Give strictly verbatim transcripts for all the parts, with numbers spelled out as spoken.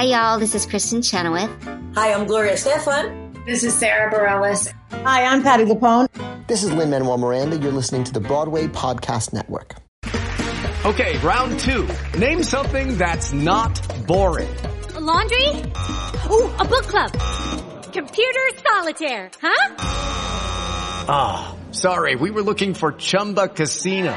Hi, y'all. This is Kristen Chenoweth. Hi, I'm Gloria Estefan. This is Sarah Bareilles. Hi, I'm Patti LuPone. This is Lin-Manuel Miranda. You're listening to the Broadway Podcast Network. Okay, round two. Name something that's not boring. A laundry? Ooh, a book club. Computer solitaire, huh? Ah, oh, sorry. We were looking for Chumba Casino.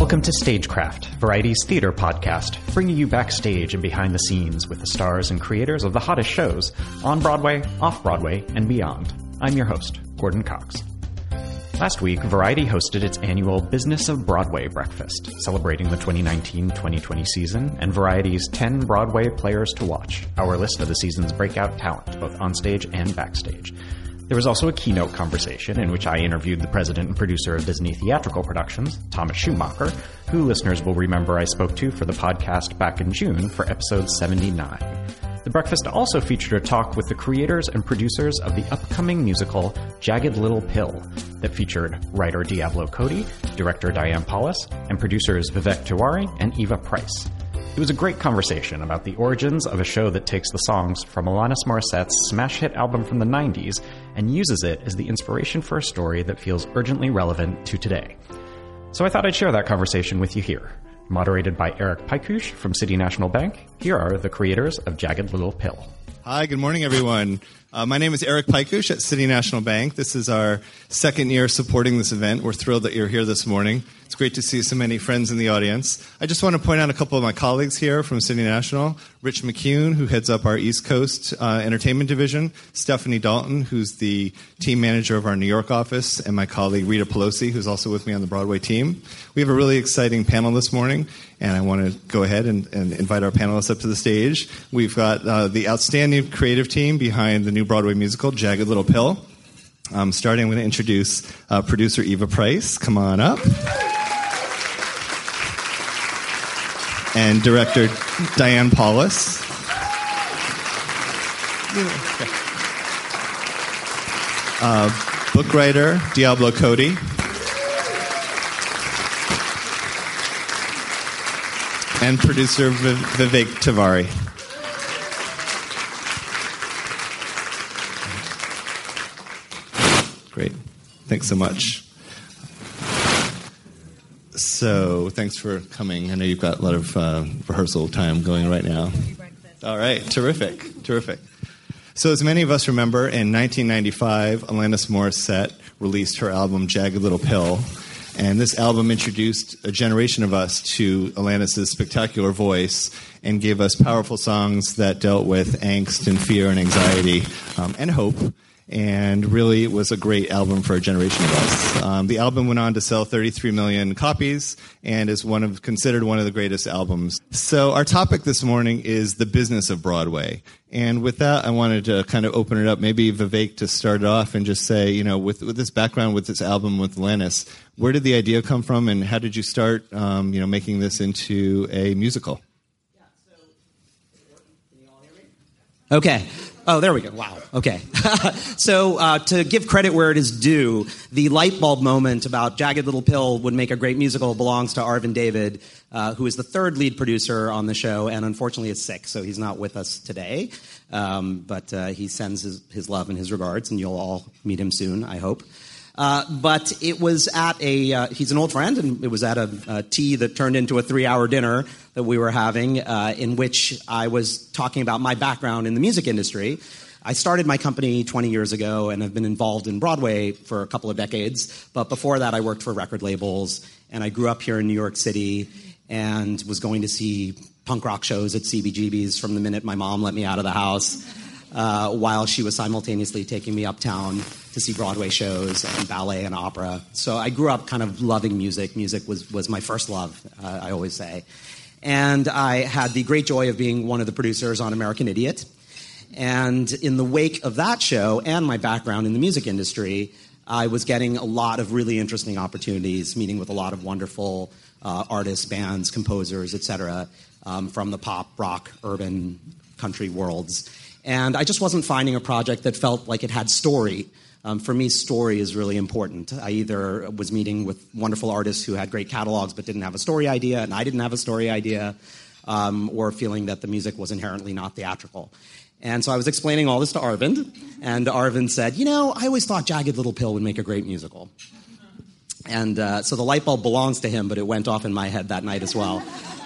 Welcome to Stagecraft, Variety's theater podcast, bringing you backstage and behind the scenes with the stars and creators of the hottest shows on Broadway, off-Broadway, and beyond. I'm your host, Gordon Cox. Last week, Variety hosted its annual Business of Broadway breakfast, celebrating the twenty nineteen twenty twenty season and Variety's ten Broadway players to watch, our list of the season's breakout talent, both onstage and backstage. There was also a keynote conversation in which I interviewed the president and producer of Disney Theatrical Productions, Thomas Schumacher, who listeners will remember I spoke to for the podcast back in June for episode seventy-nine. The breakfast also featured a talk with the creators and producers of the upcoming musical Jagged Little Pill that featured writer Diablo Cody, director Diane Paulus, and producers Vivek Tiwari and Eva Price. It was a great conversation about the origins of a show that takes the songs from Alanis Morissette's smash hit album from the nineties and uses it as the inspiration for a story that feels urgently relevant to today. So I thought I'd share that conversation with you here. Moderated by Eric Paikouche from City National Bank, here are the creators of Jagged Little Pill. Hi, good morning, everyone. Uh, my name is Eric Paikouche at City National Bank. This is our second year supporting this event. We're thrilled that you're here this morning. It's great to see so many friends in the audience. I just want to point out a couple of my colleagues here from City National. Rich McCune, who heads up our East Coast uh, Entertainment Division. Stephanie Dalton, who's the team manager of our New York office. And my colleague, Rita Pelosi, who's also with me on the Broadway team. We have a really exciting panel this morning, and I want to go ahead and, and invite our panelists up to the stage. We've got uh, the outstanding creative team behind the new Broadway musical, Jagged Little Pill. Um, starting, I'm going to introduce uh, producer Eva Price. Come on up. And director Diane Paulus. Uh, book writer Diablo Cody. And producer Viv- Vivek Tiwari. Great. Thanks so much. So thanks for coming. I know you've got a lot of uh, rehearsal time going right now. All right. Terrific. Terrific. So as many of us remember, in nineteen ninety-five, Alanis Morissette released her album Jagged Little Pill. And this album introduced a generation of us to Alanis' spectacular voice and gave us powerful songs that dealt with angst and fear and anxiety um, and hope. And really, it was a great album for a generation of us. Um, the album went on to sell thirty-three million copies and is one of considered one of the greatest albums. So our topic this morning is the business of Broadway. And with that, I wanted to kind of open it up, maybe Vivek to start it off and just say, you know, with, with this background, with this album, with Alanis, where did the idea come from and how did you start, um, you know, making this into a musical? Yeah, so, can you all hear me? Okay. Oh, there we go. Wow. Okay. so uh, to give credit where it is due, the light bulb moment about Jagged Little Pill would make a great musical belongs to Arvind David, uh, who is the third lead producer on the show, and unfortunately is sick, so he's not with us today. Um, but uh, he sends his, his love and his regards, and you'll all meet him soon, I hope. Uh, but it was at a, uh, he's an old friend, and it was at a, a tea that turned into a three-hour dinner that we were having, uh, in which I was talking about my background in the music industry. I started my company twenty years ago and have been involved in Broadway for a couple of decades. But before that, I worked for record labels, and I grew up here in New York City and was going to see punk rock shows at C B G B's from the minute my mom let me out of the house, uh, while she was simultaneously taking me uptown to see Broadway shows and ballet and opera. So I grew up kind of loving music. Music was, was my first love, uh, I always say. And I had the great joy of being one of the producers on American Idiot. And in the wake of that show and my background in the music industry, I was getting a lot of really interesting opportunities, meeting with a lot of wonderful uh, artists, bands, composers, et cetera, um, from the pop, rock, urban, country worlds. And I just wasn't finding a project that felt like it had story. Um, for me, story is really important. I either was meeting with wonderful artists who had great catalogs but didn't have a story idea, and I didn't have a story idea, um, or feeling that the music was inherently not theatrical. And so I was explaining all this to Arvind, and Arvind said, you know, I always thought Jagged Little Pill would make a great musical. And uh, so the light bulb belongs to him, but it went off in my head that night as well.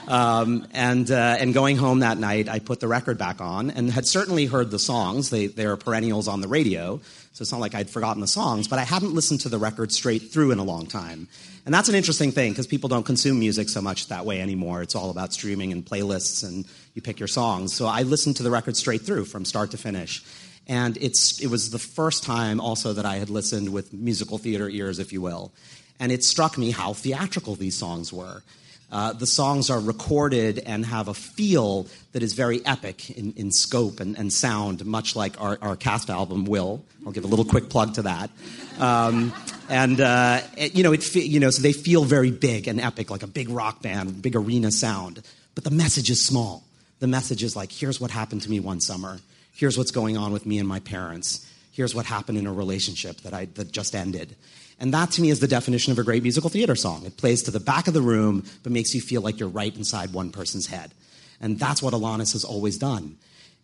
Um, and uh, and going home that night, I put the record back on and had certainly heard the songs. They they are perennials on the radio, so it's not like I'd forgotten the songs, but I hadn't listened to the record straight through in a long time. And that's an interesting thing, because people don't consume music so much that way anymore. It's all about streaming and playlists, and you pick your songs. So I listened to the record straight through from start to finish. And it's it was the first time also that I had listened with musical theater ears, if you will. And it struck me how theatrical these songs were. Uh, the songs are recorded and have a feel that is very epic in, in scope and, and sound, much like our, our cast album will. I'll give a little quick plug to that. Um, and, uh, it, you know, it, you know, so they feel very big and epic, like a big rock band, big arena sound. But the message is small. The message is like, here's what happened to me one summer. Here's what's going on with me and my parents. Here's what happened in a relationship that I that just ended. And that, to me, is the definition of a great musical theater song. It plays to the back of the room, but makes you feel like you're right inside one person's head. And that's what Alanis has always done.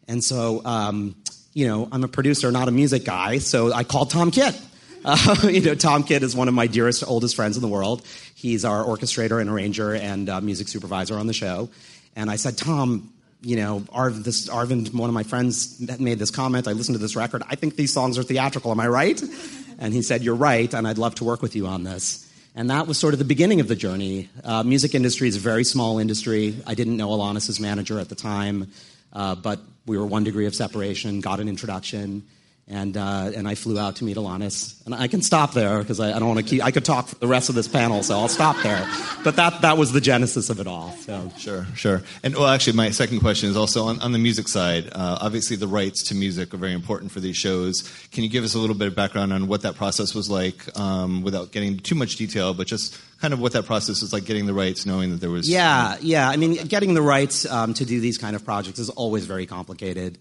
And so, um, you know, I'm a producer, not a music guy, so I called Tom Kitt. Uh, you know, Tom Kitt is one of my dearest, oldest friends in the world. He's our orchestrator and arranger and uh, music supervisor on the show. And I said, Tom, you know, Arv, this, Arvind, one of my friends, made this comment. I listened to this record. I think these songs are theatrical. Am I right? And he said, you're right, and I'd love to work with you on this. And that was sort of the beginning of the journey. Uh, music industry is a very small industry. I didn't know Alanis's manager at the time, uh, but we were one degree of separation, got an introduction, and uh, and I flew out to meet Alanis. And I can stop there, because I, I don't want to keep... I could talk for the rest of this panel, so I'll stop there. But that that was the genesis of it all. So. Sure, sure. And, well, actually, my second question is also on, on the music side. Uh, obviously, the rights to music are very important for these shows. Can you give us a little bit of background on what that process was like, um, without getting too much detail, but just kind of what that process was like, getting the rights, knowing that there was... Yeah, yeah. I mean, getting the rights um, to do these kind of projects is always very complicated.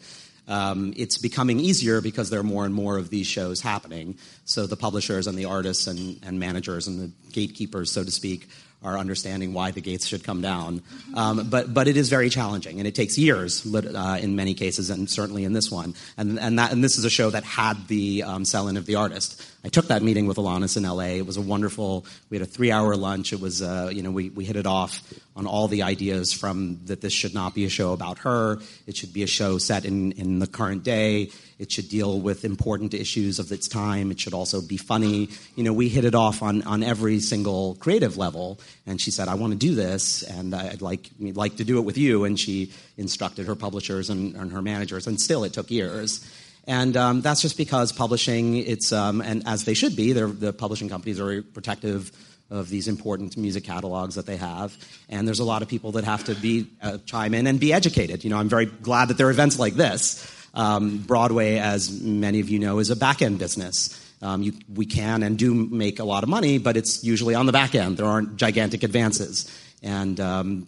Um, it's becoming easier because there are more and more of these shows happening. So the publishers and the artists and, and managers and the gatekeepers, so to speak, are understanding why the gates should come down. Um, but but it is very challenging, and it takes years uh, in many cases, and certainly in this one. And and, that, and this is a show that had the um, sell-in of the artist. I took that meeting with Alanis in L A. It was a wonderful. We had a three-hour lunch. It was uh, you know we we hit it off on all the ideas, from that this should not be a show about her. It should be a show set in in the current day. It should deal with important issues of its time. It should also be funny. You know, we hit it off on, on every single creative level. And she said, I want to do this, and I'd like I'd like to do it with you. And she instructed her publishers and, and her managers. And still, it took years. And um, that's just because publishing, it's um, and as they should be, the publishing companies are protective of these important music catalogs that they have. And there's a lot of people that have to be uh, chime in and be educated. You know, I'm very glad that there are events like this. Um, Broadway, as many of you know, is a back-end business. Um, you, we can and do make a lot of money, but it's usually on the back end. There aren't gigantic advances. And um,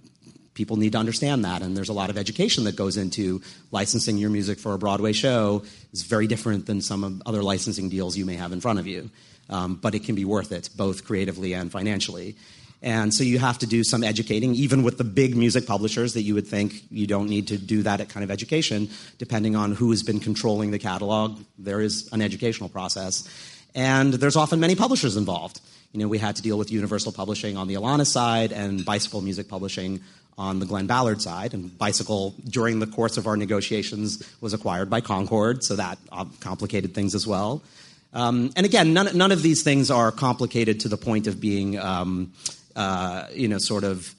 people need to understand that. And there's a lot of education that goes into licensing your music for a Broadway show. It's very different than some other licensing deals you may have in front of you. Um, but it can be worth it, both creatively and financially. And so you have to do some educating, even with the big music publishers that you would think you don't need to do that kind of education. Depending on who has been controlling the catalog, there is an educational process. And there's often many publishers involved. you know, we had to deal with Universal Publishing on the Alanis side and Bicycle Music Publishing on the Glenn Ballard side. And Bicycle, during the course of our negotiations, was acquired by Concord, so that complicated things as well. Um, and again, none, none of these things are complicated to the point of being, um, uh, you know, sort of...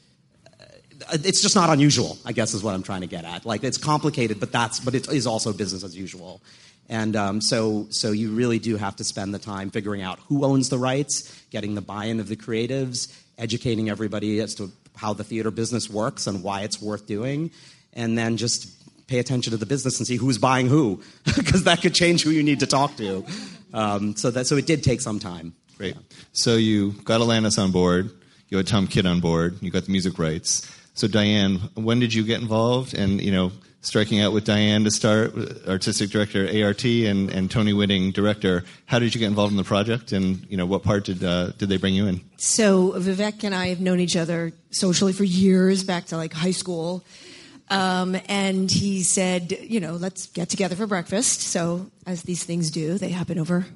It's just not unusual, I guess, is what I'm trying to get at. Like, it's complicated, but that's but it is also business as usual. And um, so so you really do have to spend the time figuring out who owns the rights, getting the buy-in of the creatives, educating everybody as to how the theater business works and why it's worth doing, and then just pay attention to the business and see who's buying who, because that could change who you need to talk to. Um, so that so it did take some time. Great. Yeah. So you got Alanis on board. You had Tom Kitt on board. You got the music rights. So Diane, when did you get involved? And, you know, striking out with Diane to start, artistic director A R T, and, and Tony Whitting, director, how did you get involved in the project? And, you know, what part did uh, did they bring you in? So Vivek and I have known each other socially for years, back to, like, high school. Um, and he said, you know, let's get together for breakfast. So as these things do, they happen over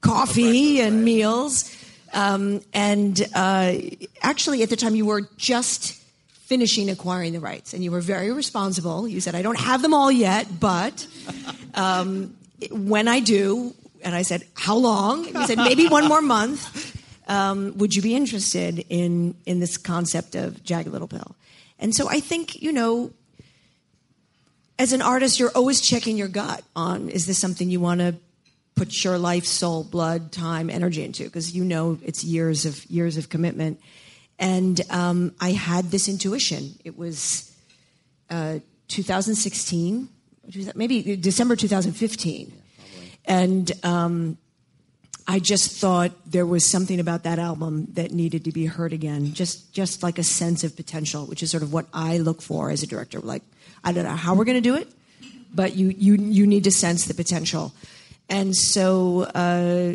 coffee breakfast, and right. meals. Um, and uh, actually, at the time, you were just finishing acquiring the rights, and you were very responsible. You said, I don't have them all yet, but um, when I do, and I said, how long? And you said, maybe one more month. Um, would you be interested in, in this concept of Jagged Little Pill? And so I think, you know, as an artist, you're always checking your gut on, is this something you want to put your life, soul, blood, time, energy into, because you know it's years of years of commitment. And um, I had this intuition. It was uh, twenty sixteen, maybe December twenty fifteen, yeah, and um, I just thought there was something about that album that needed to be heard again. Just just like a sense of potential, which is sort of what I look for as a director. Like, I don't know how we're going to do it, but you you you need to sense the potential. And so uh,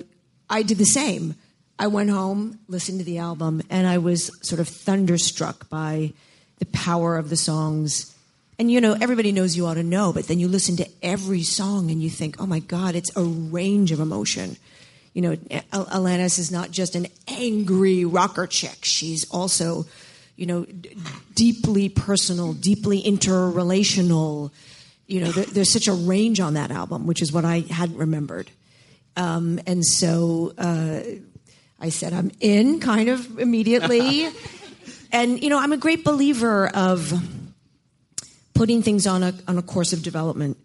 I did the same. I went home, listened to the album, and I was sort of thunderstruck by the power of the songs. And, you know, everybody knows you ought to know, but then you listen to every song and you think, oh, my God, it's a range of emotion. You know, Al- Alanis is not just an angry rocker chick. She's also, you know, d- deeply personal, deeply interrelational. You know, there, there's such a range on that album, which is what I hadn't remembered. Um, and so uh, I said, I'm in, kind of, immediately. And, you know, I'm a great believer of putting things on a on a course of development.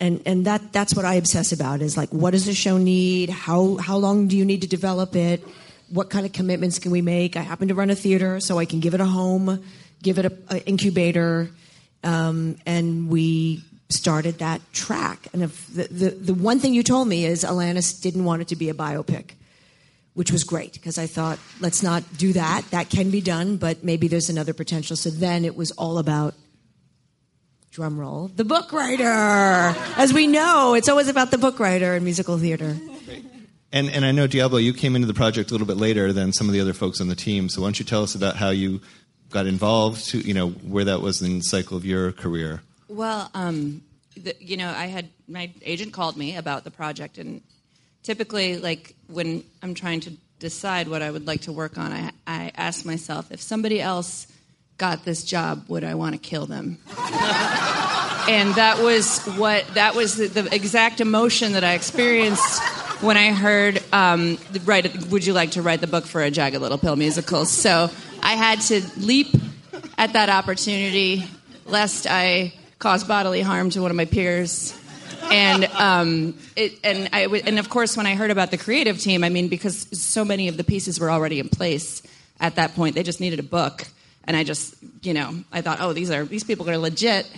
And and that that's what I obsess about, is, like, what does the show need? How how long do you need to develop it? What kind of commitments can we make? I happen to run a theater, so I can give it a home, give it an incubator. Um, and we started that track. And if the, the, the one thing you told me is Alanis didn't want it to be a biopic, which was great, because I thought, let's not do that. That can be done, but maybe there's another potential. So then it was all about, drum roll, the book writer. As we know, it's always about the book writer in musical theater. And, and I know, Diablo, you came into the project a little bit later than some of the other folks on the team. So why don't you tell us about how you got involved, to, you know, where that was in the cycle of your career? Well, um, the, you know, I had, my agent called me about the project, and typically, like, when I'm trying to decide what I would like to work on, I, I ask myself, if somebody else got this job, would I want to kill them? And that was what, that was the, the exact emotion that I experienced when I heard, um, write, would you like to write the book for a Jagged Little Pill musical? So I had to leap at that opportunity, lest I cause bodily harm to one of my peers. And um, it, and I w- and of course, when I heard about the creative team, I mean, because so many of the pieces were already in place at that point, they just needed a book. And I just, you know, I thought, oh, these are these people are legit.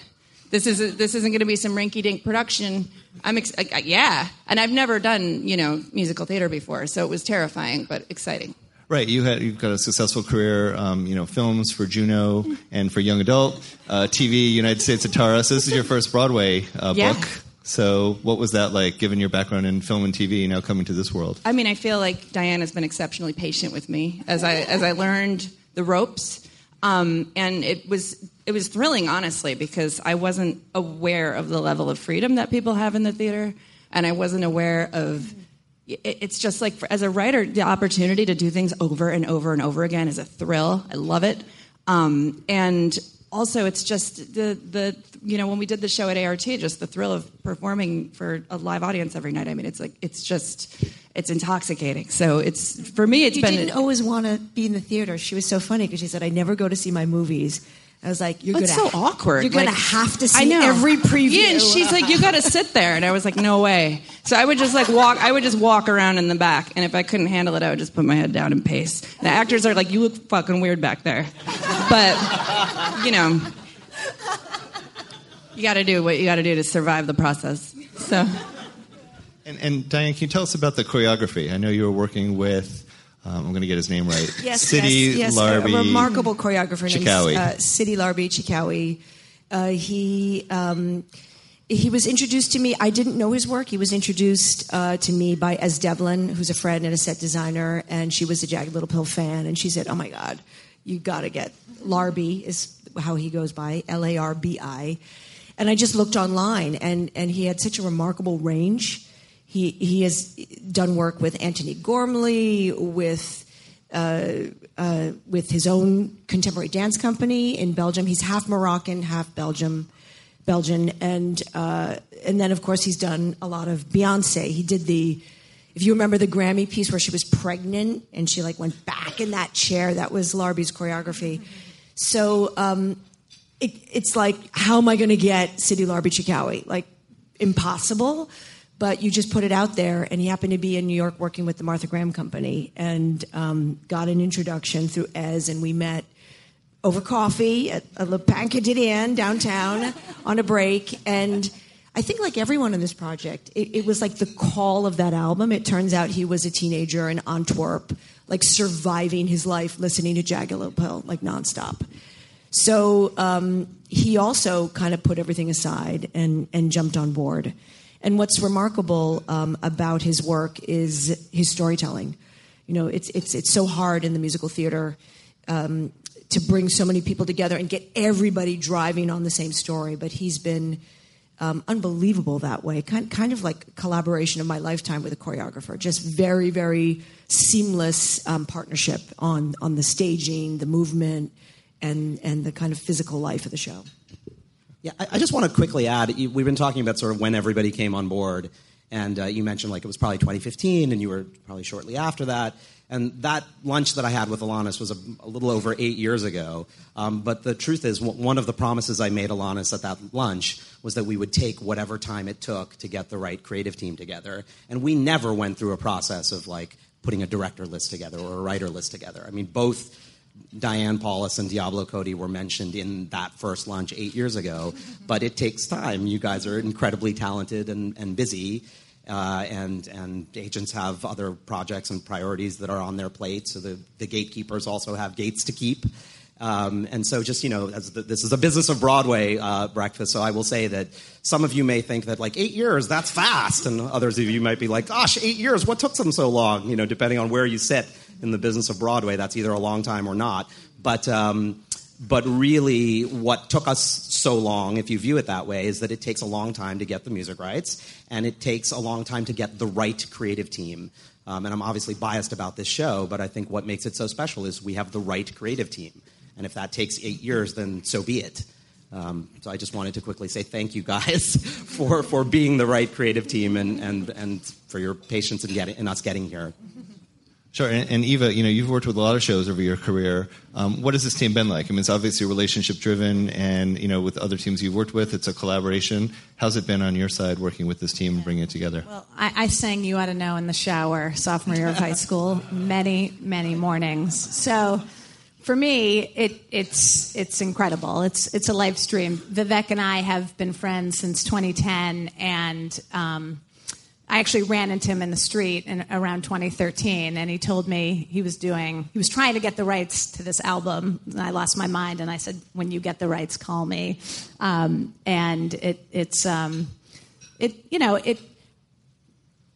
This is a, this isn't going to be some rinky-dink production. I'm ex- I, I, yeah, and I've never done, you know, musical theater before, so it was terrifying but exciting. Right, you had you've got a successful career, um, you know, films for Juno and for young adult, uh, T V, United States of Tara. So this is your first Broadway uh, yeah. book. So what was that like, given your background in film and T V, now coming to this world? I mean, I feel like Diane has been exceptionally patient with me as I as I learned the ropes, um, and it was it was thrilling, honestly, because I wasn't aware of the level of freedom that people have in the theater, and I wasn't aware of it's just like, for, as a writer, the opportunity to do things over and over and over again is a thrill. I love it. Um, and also, it's just the, the, you know, when we did the show at A R T, just the thrill of performing for a live audience every night. I mean, it's like, it's just, it's intoxicating. So it's, for me, it's you been... You didn't always want to be in the theater. She was so funny because she said, I never go to see my movies. I was like, you're going to... It's gonna, so awkward. You're like, going to have to see I know. every preview. Yeah, and she's like, you got to sit there. And I was like, no way. So I would just like walk, I would just walk around in the back. And if I couldn't handle it, I would just put my head down and pace. And the actors are like, you look fucking weird back there. But, you know, you got to do what you got to do to survive the process. So. And, and Diane, can you tell us about the choreography? I know you were working with... Um, I'm going to get his name right. Yes, Sidi yes, yes. Larbi a remarkable choreographer Cherkaoui. named uh, Sidi Larbi Cherkaoui. Uh, he um, he was introduced to me. I didn't know his work. He was introduced uh, to me by Ez Devlin, who's a friend and a set designer, and she was a Jagged Little Pill fan. And she said, "Oh my God, you got to get Larbi is how he goes by L A R B I." And I just looked online, and and he had such a remarkable range. He he has done work with Anthony Gormley, with uh, uh, with his own contemporary dance company in Belgium. He's half Moroccan, half Belgium, Belgian, and uh, and then of course he's done a lot of Beyonce. He did the, if you remember the Grammy piece where she was pregnant and she like went back in that chair. That was Larbi's choreography. So um, it, it's like, how am I going to get Sidi Larbi Cherkaoui? Like impossible. But you just put it out there, and he happened to be in New York working with the Martha Graham Company and um, got an introduction through Ez, and we met over coffee at, at Le Pancadien downtown on a break. And I think like everyone in this project, it, it was like the call of that album. It turns out he was a teenager in Antwerp, like surviving his life, listening to Jagged Little Pill, like nonstop. So um, he also kind of put everything aside and, and jumped on board. And what's remarkable um, about his work is his storytelling. You know, it's it's it's so hard in the musical theater um, to bring so many people together and get everybody driving on the same story. But he's been um, unbelievable that way. Kind kind of like collaboration of my lifetime with a choreographer. Just very very seamless um, partnership on on the staging, the movement, and and the kind of physical life of the show. Yeah, I, I just want to quickly add, you, we've been talking about sort of when everybody came on board, and uh, you mentioned like it was probably twenty fifteen, and you were probably shortly after that, and that lunch that I had with Alanis was a, a little over eight years ago, um, but the truth is w- one of the promises I made Alanis at that lunch was that we would take whatever time it took to get the right creative team together, and we never went through a process of like putting a director list together or a writer list together. I mean, both... Diane Paulus and Diablo Cody were mentioned in that first lunch eight years ago, but it takes time. You guys are incredibly talented and, and busy, uh, and and agents have other projects and priorities that are on their plate, so the, the gatekeepers also have gates to keep. Um, and so just, you know, as the, this is a business of Broadway uh, breakfast, so I will say that some of you may think that, like, eight years, that's fast, and others of you might be like, gosh, eight years, what took them so long? You know, depending on where you sit in the business of Broadway, that's either a long time or not. But um, but really what took us so long, if you view it that way, is that it takes a long time to get the music rights, and it takes a long time to get the right creative team. Um, and I'm obviously biased about this show, but I think what makes it so special is we have the right creative team. And if that takes eight years, then so be it. Um, so I just wanted to quickly say thank you guys for, for being the right creative team and, and, and for your patience in, getting, in us getting here. Sure. And, and Eva, you know, you've worked with a lot of shows over your career. Um, what has this team been like? I mean, it's obviously relationship-driven, and, you know, with other teams you've worked with, it's a collaboration. How's it been on your side working with this team and bringing it together? Well, I, I sang You Ought to Know in the shower sophomore year of high school many, many mornings. So... For me, it, it's it's incredible. It's it's a live stream. Vivek and I have been friends since twenty ten, and um, I actually ran into him in the street in, around twenty thirteen, and he told me he was doing he was trying to get the rights to this album. And I lost my mind, and I said, "When you get the rights, call me." Um, and it it's um, it you know it.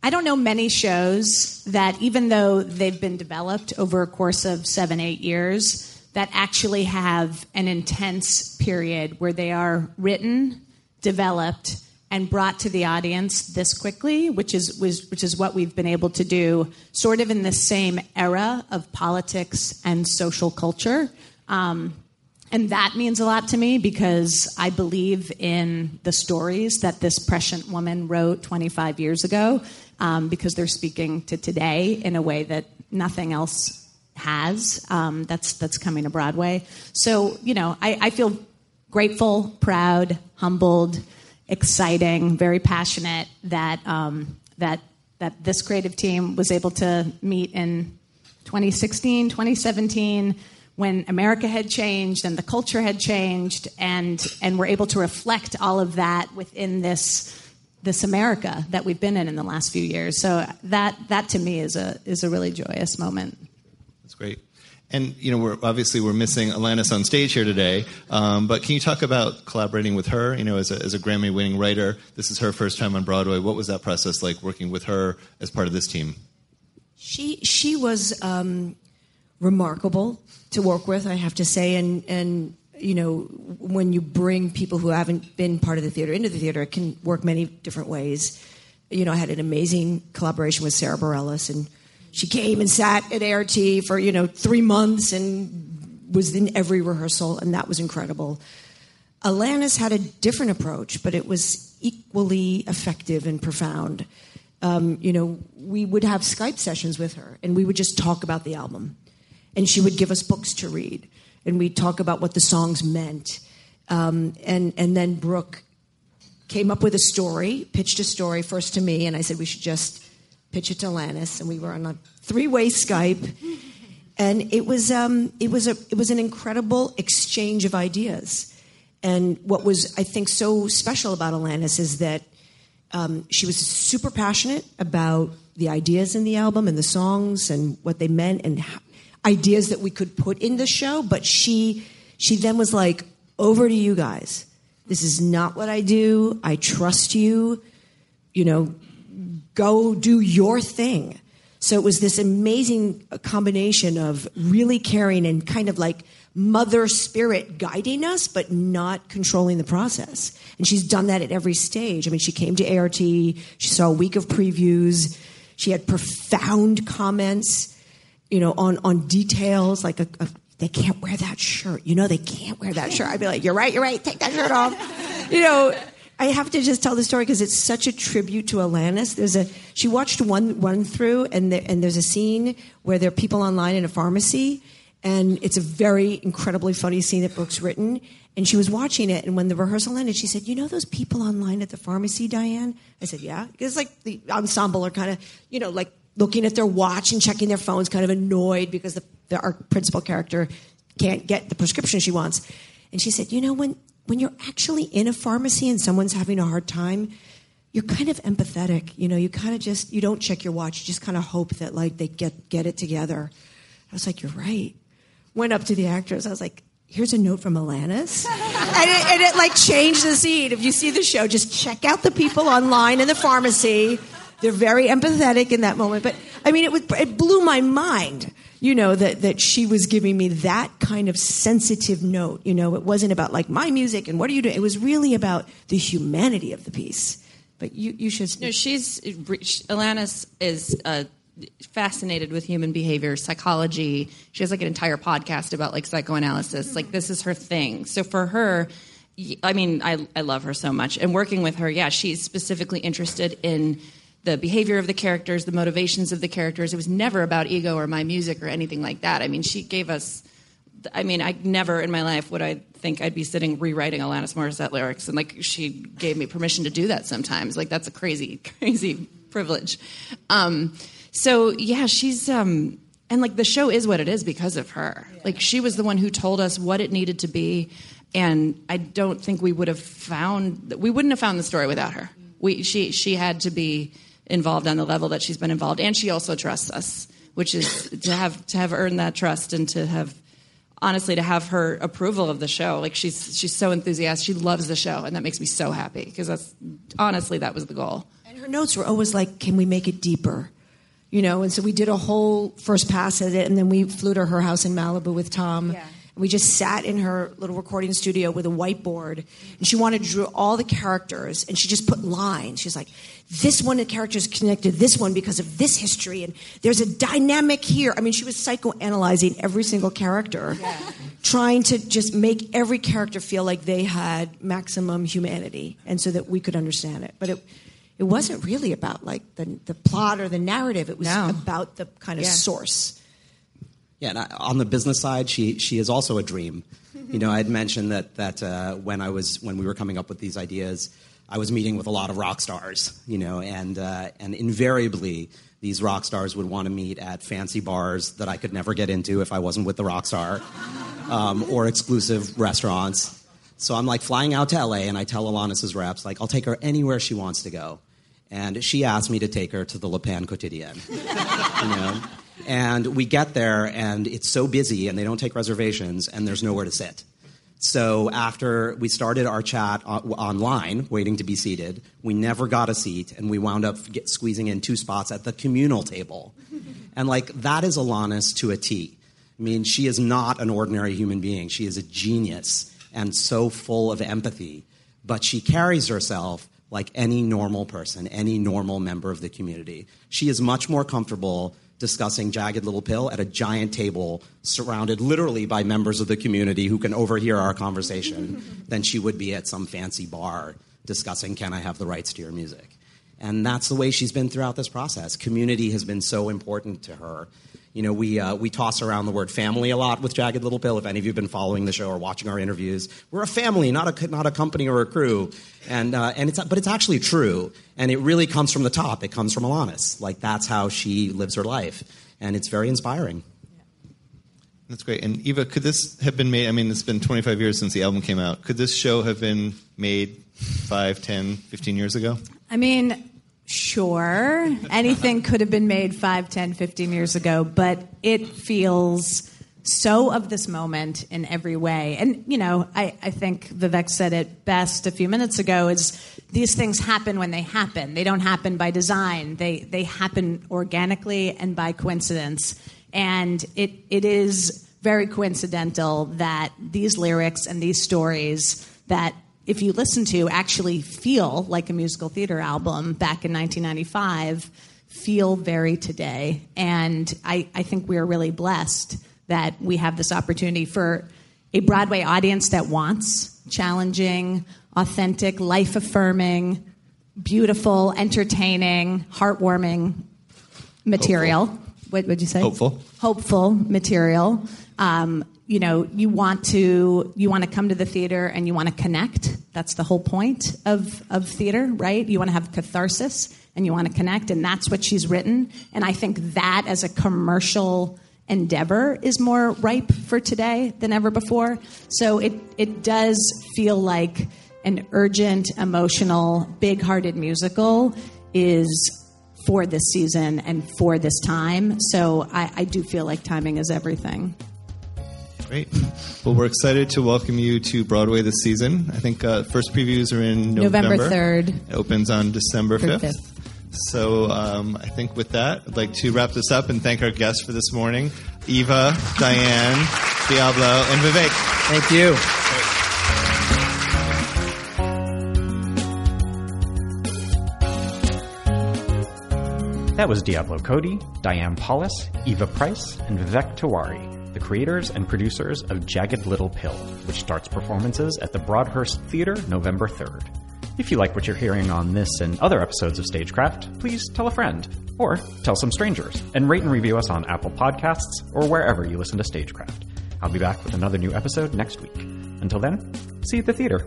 I don't know many shows that, even though they've been developed over a course of seven, eight years, that actually have an intense period where they are written, developed, and brought to the audience this quickly, which is was, which is what we've been able to do sort of in the same era of politics and social culture. Um, and that means a lot to me because I believe in the stories that this prescient woman wrote twenty-five years ago um, because they're speaking to today in a way that nothing else has um, that's, that's coming to Broadway. So, you know, I, I feel grateful, proud, humbled, exciting, very passionate that um, that that this creative team was able to meet in twenty sixteen, twenty seventeen, when America had changed and the culture had changed, and and we're able to reflect all of that within this this America that we've been in in the last few years. So that that to me is a is a really joyous moment. That's great. And, you know, we're obviously we're missing Alanis on stage here today, um, but can you talk about collaborating with her, you know, as a, as a Grammy-winning writer? This is her first time on Broadway. What was that process like, working with her as part of this team? She she was um, remarkable to work with, I have to say, and, and, you know, when you bring people who haven't been part of the theater into the theater, it can work many different ways. You know, I had an amazing collaboration with Sarah Bareilles, and she came and sat at A R T for, you know, three months and was in every rehearsal, and that was incredible. Alanis had a different approach, but it was equally effective and profound. Um, you know, we would have Skype sessions with her, and we would just talk about the album. And she would give us books to read, and we'd talk about what the songs meant. Um, and, and then Brooke came up with a story, pitched a story first to me, and I said we should just pitch it to Alanis, and we were on a three-way Skype, and it was um, it was a it was an incredible exchange of ideas. And what was, I think, so special about Alanis is that um, she was super passionate about the ideas in the album and the songs and what they meant and how, ideas that we could put in the show. But she she then was like, "Over to you guys. This is not what I do. I trust you. You know." Go do your thing. So it was this amazing combination of really caring and kind of like mother spirit guiding us, but not controlling the process. And she's done that at every stage. I mean, she came to A R T. She saw a week of previews. She had profound comments, you know, on, on details like a, a, they can't wear that shirt. You know, they can't wear that shirt. I'd be like, you're right, you're right. Take that shirt off. You know, I have to just tell the story because it's such a tribute to Alanis. There's a she watched one one through, and there, and there's a scene where there are people online in a pharmacy, and it's a very incredibly funny scene that Brooke's written. And she was watching it, and when the rehearsal ended, she said, "You know those people online at the pharmacy, Diane?" I said, "Yeah." It's like the ensemble are kind of, you know, like looking at their watch and checking their phones, kind of annoyed because the, the our principal character can't get the prescription she wants. And she said, "You know when." When you're actually in a pharmacy and someone's having a hard time, you're kind of empathetic. You know, you kind of just, you don't check your watch. You just kind of hope that, like, they get, get it together. I was like, you're right. Went up to the actors. I was like, here's a note from Alanis. and, it, and it, like, changed the scene. If you see the show, just check out the people online in the pharmacy. They're very empathetic in that moment. But, I mean, it was, it blew my mind. You know, that, that she was giving me that kind of sensitive note. You know, it wasn't about, like, my music and what are you doing? It was really about the humanity of the piece. But you, you should... No, she's... Alanis is uh, fascinated with human behavior, psychology. She has, like, an entire podcast about, like, psychoanalysis. Mm-hmm. Like, this is her thing. So for her, I mean, I, I love her so much. And working with her, yeah, she's specifically interested in the behavior of the characters, the motivations of the characters. It was never about ego or my music or anything like that. I mean, she gave us... I mean, I never in my life would I think I'd be sitting rewriting Alanis Morissette lyrics, and, like, she gave me permission to do that sometimes. Like, that's a crazy, crazy privilege. Um, so, yeah, she's... Um, and, like, the show is what it is because of her. Yeah. Like, she was the one who told us what it needed to be, and I don't think we would have found... We wouldn't have found the story without her. We She, she had to be... involved on the level that she's been involved, and she also trusts us, which is to have to have earned that trust and to have honestly to have her approval of the show. Like, she's she's so enthusiastic, she loves the show, and that makes me so happy because that's honestly that was the goal. And her notes were always like, "Can we make it deeper?" You know, and so we did a whole first pass at it, and then we flew to her house in Malibu with Tom, yeah. And we just sat in her little recording studio with a whiteboard, and she wanted to draw all the characters, and she just put lines. She's like, this one, the character's connected to this one because of this history, and there's a dynamic here. I mean, she was psychoanalyzing every single character, yeah. trying to just make every character feel like they had maximum humanity, and so that we could understand it. But it... It wasn't really about like the the plot or the narrative. It was no. about the kind of yeah. source. Yeah, and I, on the business side, she she is also a dream. You know, I had mentioned that that uh, when I was when we were coming up with these ideas, I was meeting with a lot of rock stars. You know, and uh, and invariably these rock stars would want to meet at fancy bars that I could never get into if I wasn't with the rock star, um, or exclusive restaurants. So I'm like flying out to L A, and I tell Alanis's reps like I'll take her anywhere she wants to go. And she asked me to take her to the Le Pan Quotidien. You know? And we get there, and it's so busy, and they don't take reservations, and there's nowhere to sit. So after we started our chat o- online, waiting to be seated, we never got a seat, and we wound up get, squeezing in two spots at the communal table. And, like, that is Alanis to a T. I mean, she is not an ordinary human being. She is a genius and so full of empathy. But she carries herself like any normal person, any normal member of the community. She is much more comfortable discussing Jagged Little Pill at a giant table surrounded literally by members of the community who can overhear our conversation than she would be at some fancy bar discussing, can I have the rights to your music? And that's the way she's been throughout this process. Community has been so important to her. You know, we uh, we toss around the word family a lot with Jagged Little Pill. If any of you have been following the show or watching our interviews, we're a family, not a not a company or a crew. And uh, and it's but it's actually true, and it really comes from the top. It comes from Alanis. Like, that's how she lives her life, and it's very inspiring. Yeah. That's great. And Eva, could this have been made? I mean, it's been twenty-five years since the album came out. Could this show have been made five, ten, fifteen years ago? I mean. Sure. Anything could have been made five, ten, fifteen years ago, but it feels so of this moment in every way. And, you know, I, I think Vivek said it best a few minutes ago, is these things happen when they happen. They don't happen by design. They they happen organically and by coincidence. And it it is very coincidental that these lyrics and these stories that if you listen to, actually feel like a musical theater album back in nineteen ninety-five, feel very today. And I, I think we are really blessed that we have this opportunity for a Broadway audience that wants challenging, authentic, life-affirming, beautiful, entertaining, heartwarming material. Hopeful. What would you say? Hopeful. Hopeful material. Um, you know, you want to you want to come to the theater and you want to connect. That's the whole point of, of theater, right? You want to have catharsis and you want to connect, and that's what she's written. And I think that as a commercial endeavor is more ripe for today than ever before. So it it does feel like an urgent, emotional, big-hearted musical is for this season and for this time. So I, I do feel like timing is everything. Great. Well, we're excited to welcome you to Broadway this season. I think uh, first previews are in November. November third. It opens on December fifth. So um, I think with that, I'd like to wrap this up and thank our guests for this morning, Eva, Diane, Diablo, and Vivek. Thank you. Great. That was Diablo Cody, Diane Paulus, Eva Price, and Vivek Tiwari, the creators and producers of Jagged Little Pill, which starts performances at the Broadhurst Theater November third. If you like what you're hearing on this and other episodes of Stagecraft, please tell a friend, or tell some strangers, and rate and review us on Apple Podcasts or wherever you listen to Stagecraft. I'll be back with another new episode next week. Until then, see you at the theater.